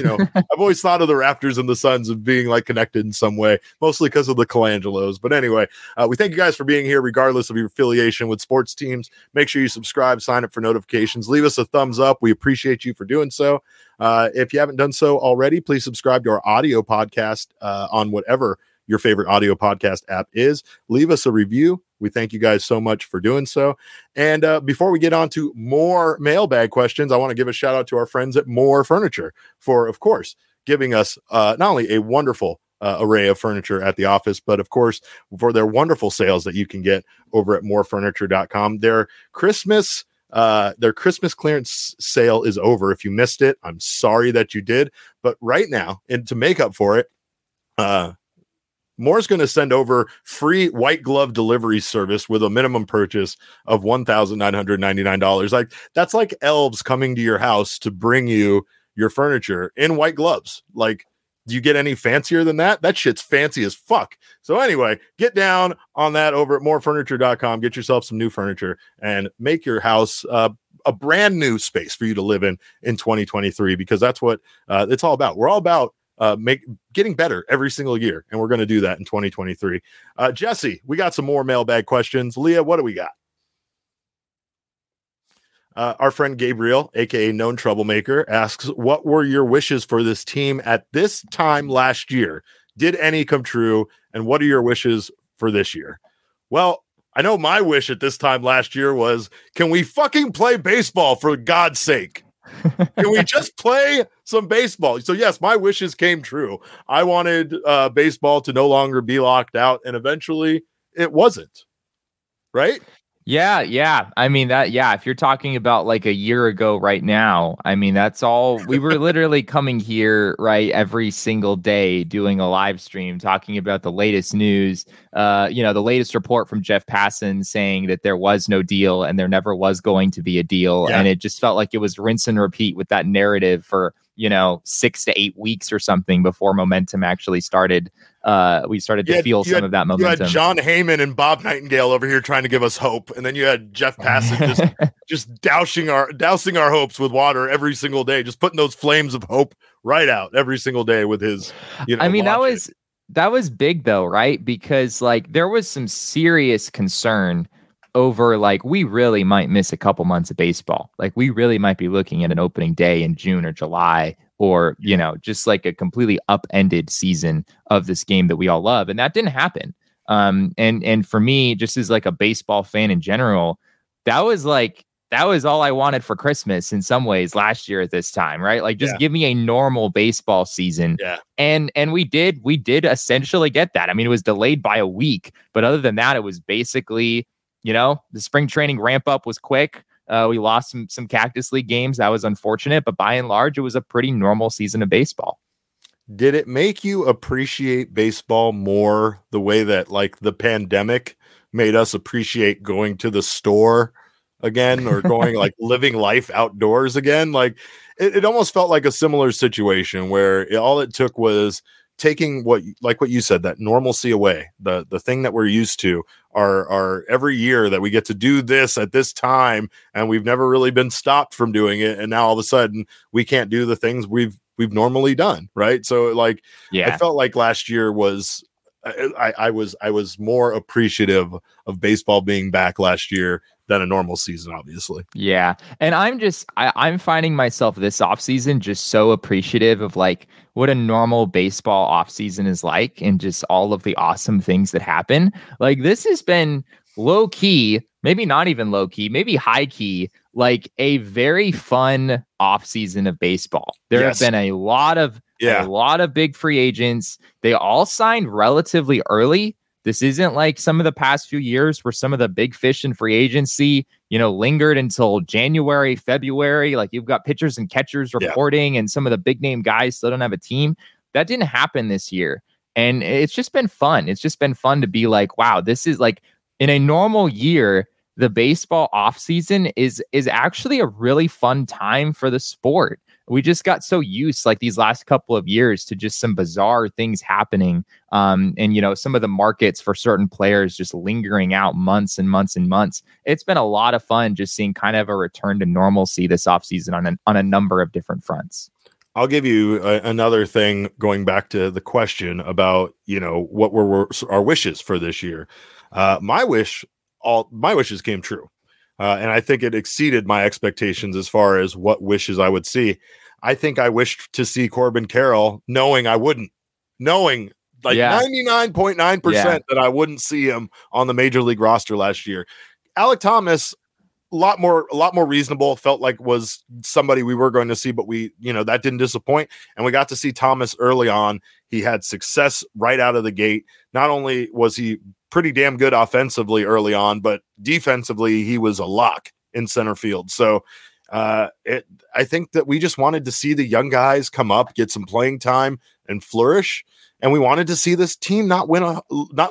always thought of the Raptors and the Suns of being connected in some way, mostly because of the Colangelos. But anyway, we thank you guys for being here, regardless of your affiliation with sports teams. Make sure you subscribe, sign up for notifications, leave us a thumbs up. We appreciate you for doing so. If you haven't done so already, please subscribe to our audio podcast on whatever your favorite audio podcast app is. Leave us a review. We thank you guys so much for doing so. And before we get on to more mailbag questions, I want to give a shout out to our friends at More Furniture for, of course, giving us not only a wonderful array of furniture at the office, but of course, for their wonderful sales that you can get over at morefurniture.com. Their Christmas clearance sale is over. If you missed it, I'm sorry that you did. But right now, and to make up for it, Moore's going to send over free white glove delivery service with a minimum purchase of $1,999. That's like elves coming to your house to bring you your furniture in white gloves. Do you get any fancier than that? That shit's fancy as fuck. So anyway, get down on that over at morefurniture.com. Get yourself some new furniture and make your house a brand new space for you to live in 2023, because that's what it's all about. We're all about getting better every single year, and we're going to do that in 2023. Jesse, we got some more mailbag questions. Leah, what do we got? Our friend Gabriel, a.k.a. Known Troublemaker, asks, what were your wishes for this team at this time last year? Did any come true? And what are your wishes for this year? Well, I know my wish at this time last year was, can we fucking play baseball, for God's sake? Can we just play some baseball? So yes, my wishes came true. I wanted baseball to no longer be locked out, and eventually it wasn't. Right? Yeah. I mean if you're talking about a year ago right now, I mean, that's all we were literally coming here, right, every single day doing a live stream, talking about the latest news, the latest report from Jeff Passan saying that there was no deal and there never was going to be a deal. Yeah. And it just felt like it was rinse and repeat with that narrative for, 6 to 8 weeks or something before momentum actually started. We started to feel some of that momentum. You had John Heyman and Bob Nightingale over here trying to give us hope, and then you had Jeff Passan just dousing our hopes with water every single day, just putting those flames of hope right out every single day with his. That was big though, right? Because there was some serious concern over we really might miss a couple months of baseball. We really might be looking at an opening day in June or July, or, just a completely upended season of this game that we all love. And that didn't happen. And for me, just as a baseball fan in general, that was all I wanted for Christmas in some ways last year at this time, right? Give me a normal baseball season. Yeah. And we did essentially get that. I mean, it was delayed by a week, but other than that, it was basically, the spring training ramp up was quick. We lost some Cactus League games. That was unfortunate, but by and large, it was a pretty normal season of baseball. Did it make you appreciate baseball more the way that the pandemic made us appreciate going to the store again, or going like living life outdoors again. Like it almost felt like a similar situation where all it took was taking what you said, that normalcy away, the thing that we're used to, our every year that we get to do this at this time, and we've never really been stopped from doing it. And now all of a sudden we can't do the things we've normally done. Right. So like, yeah, I felt like last year was, I was more appreciative of baseball being back last year than a normal season, obviously. Yeah. And I'm finding myself this offseason just so appreciative of like what a normal baseball offseason is like, and just all of the awesome things that happen. Like this has been low key, maybe not even low key, maybe high key, like a very fun offseason of baseball. There have been a lot of big free agents. They all signed relatively early. This isn't like some of the past few years where some of the big fish in free agency, you know, lingered until January, February. Like you've got pitchers and catchers reporting, and some of the big name guys still don't have a team. That didn't happen this year. And it's just been fun. It's just been fun to be like, wow, this is like in a normal year, the baseball offseason is actually a really fun time for the sport. We just got so used, like these last couple of years, to just some bizarre things happening. And, you know, some of the markets for certain players just lingering out months and months and months. It's been a lot of fun just seeing kind of a return to normalcy this offseason on a number of different fronts. I'll give you another thing, going back to the question about, you know, what were our wishes for this year. My wishes came true. And I think it exceeded my expectations as far as what wishes I would see. I think I wished to see Corbin Carroll, knowing 99.9% that I wouldn't see him on the major league roster last year. Alec Thomas, a lot more reasonable, felt like was somebody we were going to see, but we, you know, that didn't disappoint. And we got to see Thomas early on. He had success right out of the gate. Not only was he pretty damn good offensively early on, but defensively he was a lock in center field. So I think that we just wanted to see the young guys come up, get some playing time and flourish. And we wanted to see this team not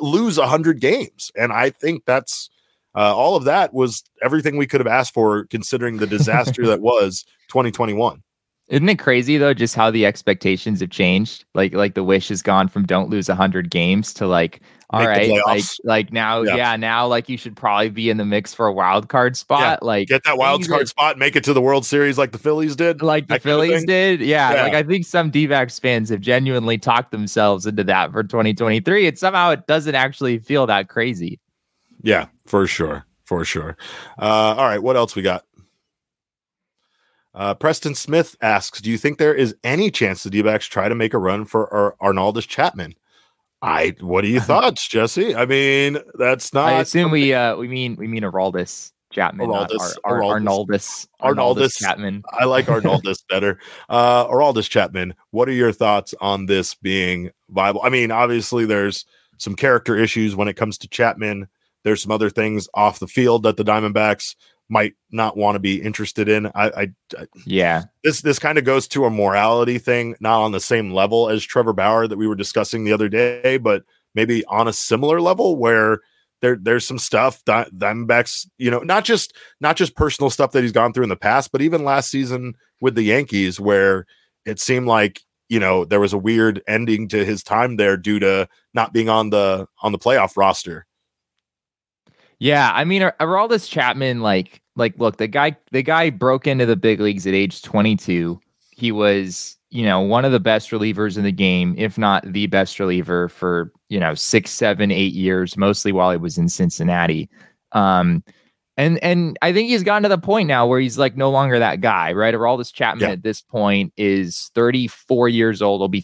lose 100 games. And I think that's all of that was everything we could have asked for, considering the disaster that was 2021. Isn't it crazy though, just how the expectations have changed? Like the wish has gone from don't lose 100 games to like, all right, like now, now like you should probably be in the mix for a wild card spot. Yeah. Like get that wild card spot, make it to the World Series like the Phillies did. Like the Phillies did. Yeah. Like I think some D-backs fans have genuinely talked themselves into that for 2023. And somehow it doesn't actually feel that crazy. Yeah, for sure. For sure. All right. What else we got? Preston Smith asks, do you think there is any chance the D-backs try to make a run for Aroldis Chapman? What are your thoughts, Jesse? I mean, that's not... I assume we mean Aroldis Chapman, Aroldis Chapman. I like Aroldis better. Aroldis Chapman, what are your thoughts on this being viable? I mean, obviously there's some character issues when it comes to Chapman. There's some other things off the field that the Diamondbacks might not want to be interested in. This kind of goes to a morality thing, not on the same level as Trevor Bauer that we were discussing the other day, but maybe on a similar level where there's some stuff that Diamondbacks, you know, not just personal stuff that he's gone through in the past, but even last season with the Yankees, where it seemed like, you know, there was a weird ending to his time there due to not being on the playoff roster. Yeah, I mean, Aroldis Chapman, like, look, the guy broke into the big leagues at age 22. He was, you know, one of the best relievers in the game, if not the best reliever for, you know, 6, 7, 8 years, mostly while he was in Cincinnati. And I think he's gotten to the point now where he's like no longer that guy, right? Aroldis Chapman at this point is 34 years old. He'll be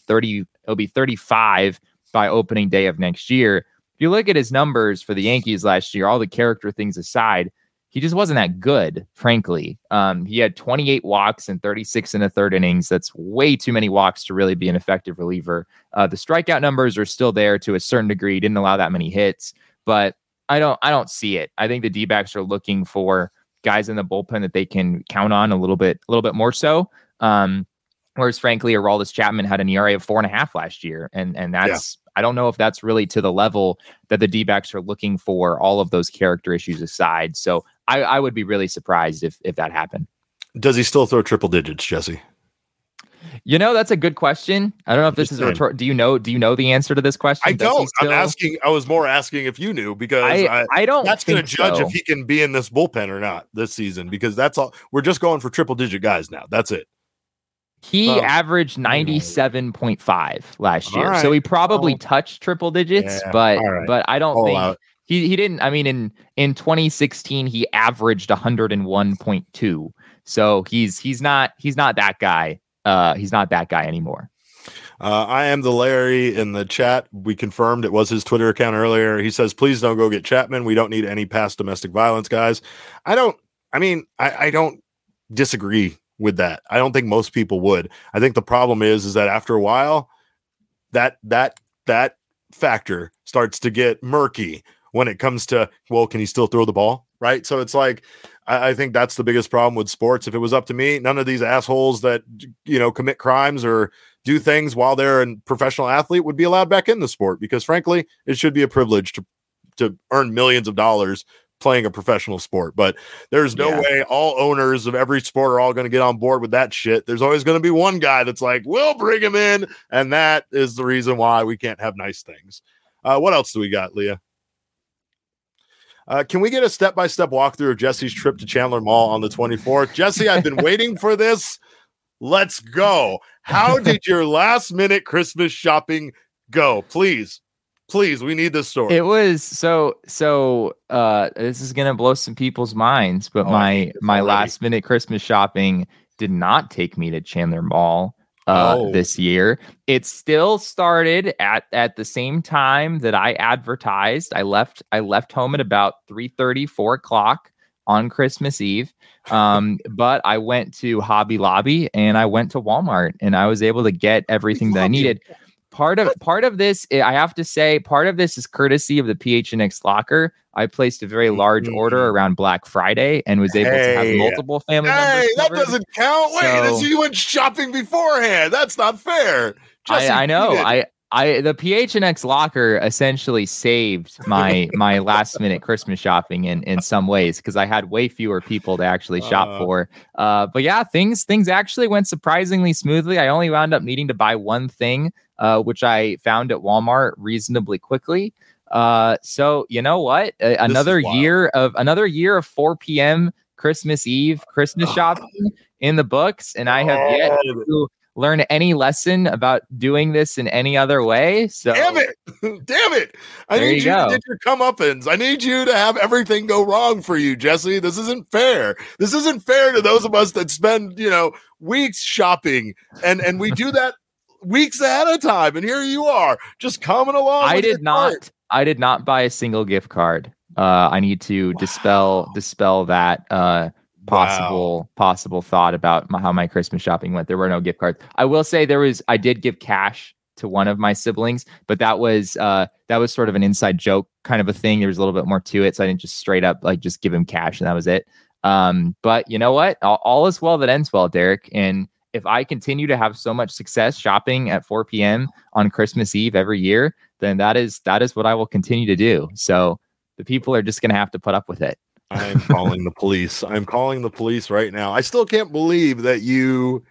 35 by opening day of next year. You look at his numbers for the Yankees last year, all the character things aside, he just wasn't that good, frankly. He had 28 walks and 36 and a third innings. That's way too many walks to really be an effective reliever. The strikeout numbers are still there to a certain degree. He didn't allow that many hits, but I don't see it. I think the D-backs are looking for guys in the bullpen that they can count on a little bit more so. Whereas frankly, Aroldis Chapman had an ERA of 4.5 last year, and that's I don't know if that's really to the level that the D-backs are looking for, all of those character issues aside. So I would be really surprised if that happened. Does he still throw triple digits, Jesse? You know, that's a good question. I don't know if this is a rhetorical. Do you know the answer to this question? I don't. I was more asking if you knew, because I don't. That's going to judge if he can be in this bullpen or not this season, because that's all. We're just going for triple digit guys now. That's it. He averaged 97.5 last year, so he probably touched triple digits, but I don't think he didn't. I mean, in 2016, he averaged 101.2. So he's not that guy. He's not that guy anymore. I am the Larry in the chat. We confirmed it was his Twitter account earlier. He says, please don't go get Chapman. We don't need any past domestic violence guys. I don't disagree with that. I don't think most people would. I think the problem is that after a while, that factor starts to get murky when it comes to, well, can he still throw the ball? Right. So it's like, I think that's the biggest problem with sports. If it was up to me, none of these assholes that, you know, commit crimes or do things while they're a professional athlete would be allowed back in the sport, because frankly, it should be a privilege to earn millions of dollars playing a professional sport. But there's no way all owners of every sport are all going to get on board with that shit. There's always going to be one guy that's like, we'll bring him in. And that is the reason why we can't have nice things. What else do we got, Leah? Can we get a step-by-step walkthrough of Jesse's trip to Chandler Mall on the 24th? Jesse, I've been waiting for this. Let's go. How did your last-minute Christmas shopping go? Please, we need this story. It was so this is going to blow some people's minds, but my last-minute Christmas shopping did not take me to Chandler Mall this year. It still started at the same time that I advertised. I left home at about 3:30, 4 o'clock on Christmas Eve. But I went to Hobby Lobby and I went to Walmart, and I was able to get everything that I needed. Part of this, I have to say, part of this is courtesy of the PHNX locker. I placed a very large order around Black Friday and was able to have multiple family members. Hey, that covered. Doesn't count. Wait, so you went shopping beforehand. That's not fair. I know. The PHNX locker essentially saved my last minute Christmas shopping in some ways, because I had way fewer people to actually shop for. But yeah, things actually went surprisingly smoothly. I only wound up needing to buy one thing, which I found at Walmart reasonably quickly. So you know what? Another year of 4 p.m. Christmas Eve Christmas shopping in the books, and I have yet to learn any lesson about doing this in any other way. So damn it! I need you to get your comeuppance. I need you to have everything go wrong for you, Jesse. This isn't fair. This isn't fair to those of us that spend weeks shopping, and we do that weeks ahead of time, and here you are just coming along. I did not buy a single gift card. I need to dispel that possible thought about how my Christmas shopping went. There were no gift cards. I will say I did give cash to one of my siblings, but that was sort of an inside joke kind of a thing. There was a little bit more to it, so I didn't just straight up just give him cash, and that was it. But you know what? All is well that ends well, Derek. And if I continue to have so much success shopping at 4 p.m. on Christmas Eve every year, then that is what I will continue to do. So the people are just going to have to put up with it. I'm calling the police. I'm calling the police right now. I still can't believe that you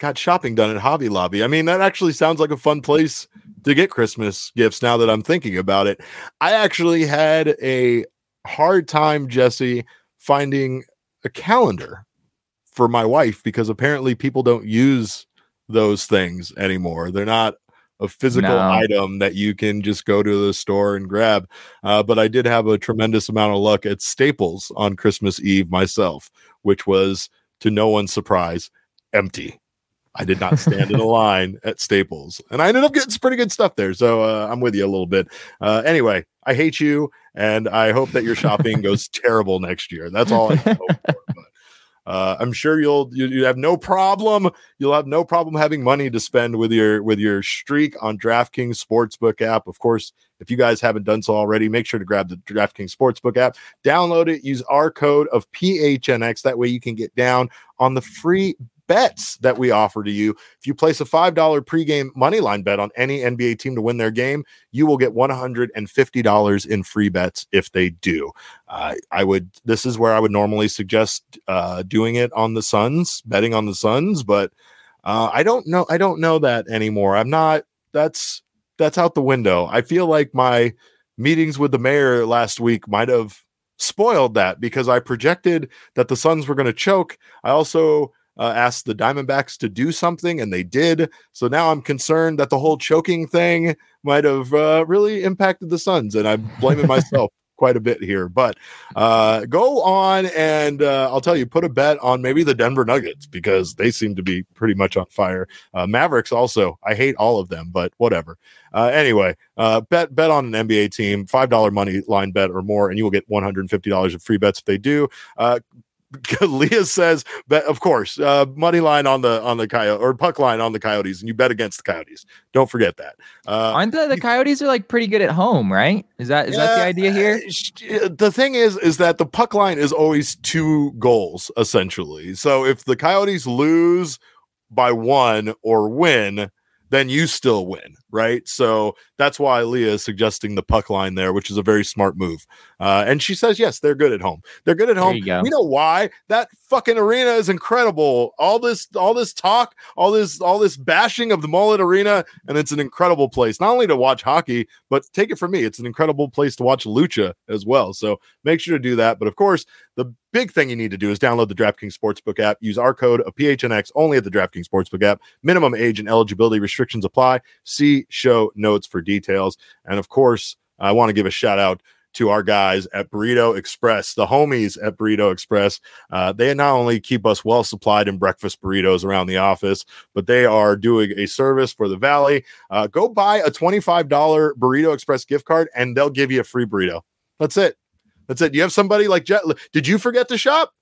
got shopping done at Hobby Lobby. I mean, that actually sounds like a fun place to get Christmas gifts now that I'm thinking about it. I actually had a hard time, Jesse, finding a calendar for my wife, because apparently people don't use those things anymore. They're not a physical item that you can just go to the store and grab. But I did have a tremendous amount of luck at Staples on Christmas Eve myself, which was, to no one's surprise, empty. I did not stand in a line at Staples, and I ended up getting some pretty good stuff there. So I'm with you a little bit. Anyway, I hate you, and I hope that your shopping goes terrible next year. That's all I hope for. I'm sure you have no problem. You'll have no problem having money to spend with your streak on DraftKings Sportsbook app. Of course, if you guys haven't done so already, make sure to grab the DraftKings Sportsbook app, download it, use our code of PHNX. That way you can get down on the free bets that we offer to you. If you place a $5 pregame moneyline bet on any NBA team to win their game, you will get $150 in free bets if they do. This is where I would normally suggest doing it on the Suns, betting on the Suns, but I don't know that anymore. That's out the window. I feel like my meetings with the mayor last week might have spoiled that because I projected that the Suns were going to choke. I also asked the Diamondbacks to do something, and they did. So now I'm concerned that the whole choking thing might have really impacted the Suns, and I'm blaming myself quite a bit here. But go on and I'll tell you, put a bet on maybe the Denver Nuggets because they seem to be pretty much on fire. Mavericks also. I hate all of them, but whatever. Anyway, bet on an NBA team, $5 money line bet or more, and you will get $150 of free bets if they do. Leah says, "Bet of course, money line on the Coyotes or puck line on the Coyotes, and you bet against the Coyotes. Don't forget that." Aren't the Coyotes are like pretty good at home, right? Is that the idea here? The thing is that the puck line is always 2 goals essentially. So if the Coyotes lose by 1 or win, then you still win, right? So that's why Leah is suggesting the puck line there, which is a very smart move. And she says, yes, they're good at home. They're good at home. We know why. That fucking arena is incredible. All this talk, all this bashing of the Mullet Arena, and it's an incredible place, not only to watch hockey, but take it from me, it's an incredible place to watch lucha as well. So make sure to do that. But of course, the big thing you need to do is download the DraftKings Sportsbook app. Use our code of PHNX only at the DraftKings Sportsbook app. Minimum age and eligibility restrictions apply. See show notes for details. And of course, I want to give a shout out to our guys at Burrito Express, the homies at Burrito Express. They not only keep us well supplied in breakfast burritos around the office, but they are doing a service for the Valley. Go buy a $25 Burrito Express gift card and they'll give you a free burrito. That's it. That's it. You have somebody like Jet. Did you forget to shop?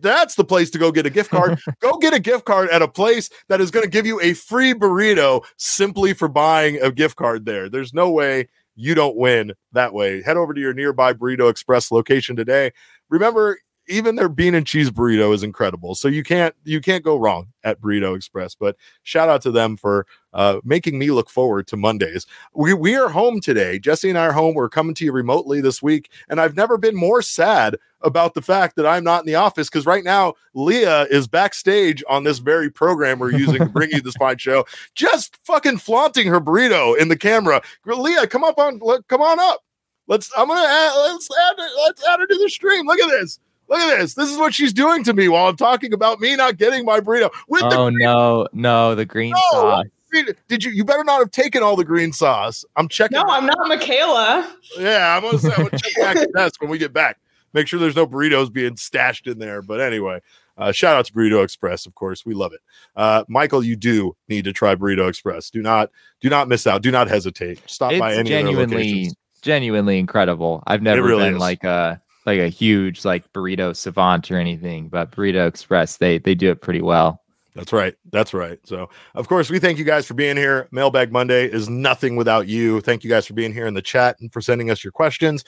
That's the place to go get a gift card. Go get a gift card at a place that is going to give you a free burrito simply for buying a gift card there. There's no way you don't win that way. Head over to your nearby Burrito Express location today. Remember, even their bean and cheese burrito is incredible. So you can't go wrong at Burrito Express, but shout out to them for making me look forward to Mondays. We are home today. Jesse and I are home. We're coming to you remotely this week. And I've never been more sad about the fact that I'm not in the office because right now Leah is backstage on this very program we're using to bring you this fine show, just fucking flaunting her burrito in the camera. Leah, come on up. Let's add her to the stream. Look at this. This is what she's doing to me while I'm talking about me not getting my burrito. The green sauce. You better not have taken all the green sauce. I'm checking. No, I'm not Michaela. Yeah, I'm gonna check back the desk when we get back. Make sure there's no burritos being stashed in there. But anyway, shout out to Burrito Express, of course. We love it. Michael, you do need to try Burrito Express. Do not miss out. Do not hesitate. Stop by any of their locations. Genuinely incredible. I've never been like a huge burrito savant or anything, but Burrito Express, they do it pretty well. That's right. So of course we thank you guys for being here. Mailbag Monday is nothing without you. Thank you guys for being here in the chat and for sending us your questions.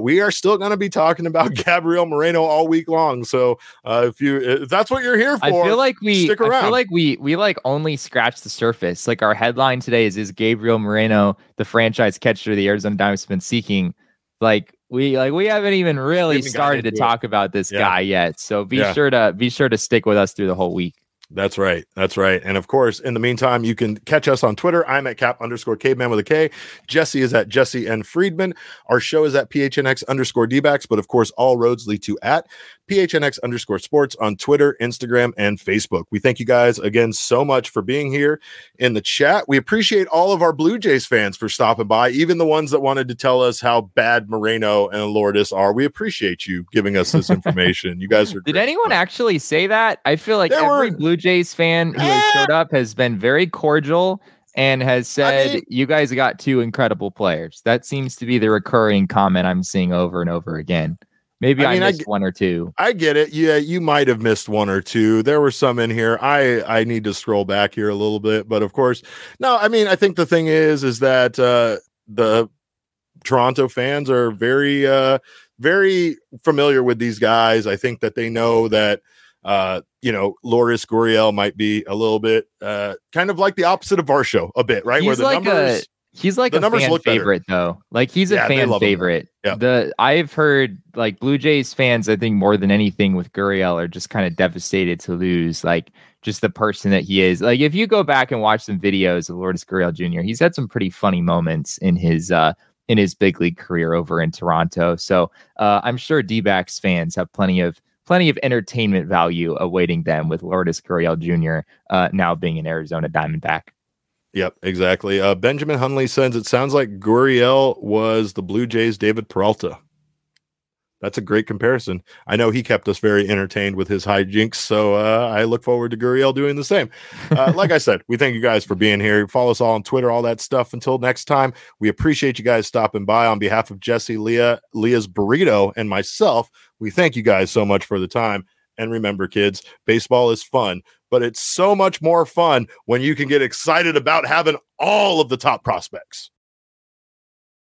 We are still going to be talking about Gabriel Moreno all week long. So if that's what you're here for, I feel like we only scratched the surface. Like our headline today is Gabriel Moreno the franchise catcher the Arizona Diamondbacks have been seeking? We haven't even really started to talk about this guy yet. So be sure to stick with us through the whole week. That's right. And of course, in the meantime, you can catch us on Twitter. I'm at @cap_caveman with a K. Jesse is at @JesseNFriedman. Our show is at PHNX_DBacks, but of course, all roads lead to at PHNX_sports on Twitter, Instagram, and Facebook. We thank you guys again so much for being here in the chat. We appreciate all of our Blue Jays fans for stopping by, even the ones that wanted to tell us how bad Moreno and Lourdes are. We appreciate you giving us this information. You guys are great. Did anyone actually say that? I feel like every Blue Jays fan who has showed up has been very cordial and has said, you guys got 2 incredible players. That seems to be the recurring comment I'm seeing over and over again. Maybe I missed one or two. I get it. Yeah, you might have missed one or two. There were some in here. I need to scroll back here a little bit. But of course, no, I think the thing is that the Toronto fans are very, very familiar with these guys. I think that they know that Lourdes Gurriel might be a little bit kind of like the opposite of Varsho a bit, right? He's like a fan favorite, though. Like he's a fan favorite. Yeah. I've heard like Blue Jays fans, I think more than anything with Gurriel are just kind of devastated to lose like just the person that he is. Like if you go back and watch some videos of Lourdes Gurriel Jr., he's had some pretty funny moments in his big league career over in Toronto. So I'm sure D-backs fans have plenty of entertainment value awaiting them with Lourdes Gurriel Jr. Now being an Arizona Diamondback. Yep, exactly. Benjamin Hunley says, it sounds like Gurriel was the Blue Jays' David Peralta. That's a great comparison. I know he kept us very entertained with his hijinks, so I look forward to Gurriel doing the same. Like I said, we thank you guys for being here. Follow us all on Twitter, all that stuff. Until next time, we appreciate you guys stopping by. On behalf of Jesse, Leah's Burrito, and myself, we thank you guys so much for the time. And remember, kids, baseball is fun, but it's so much more fun when you can get excited about having all of the top prospects.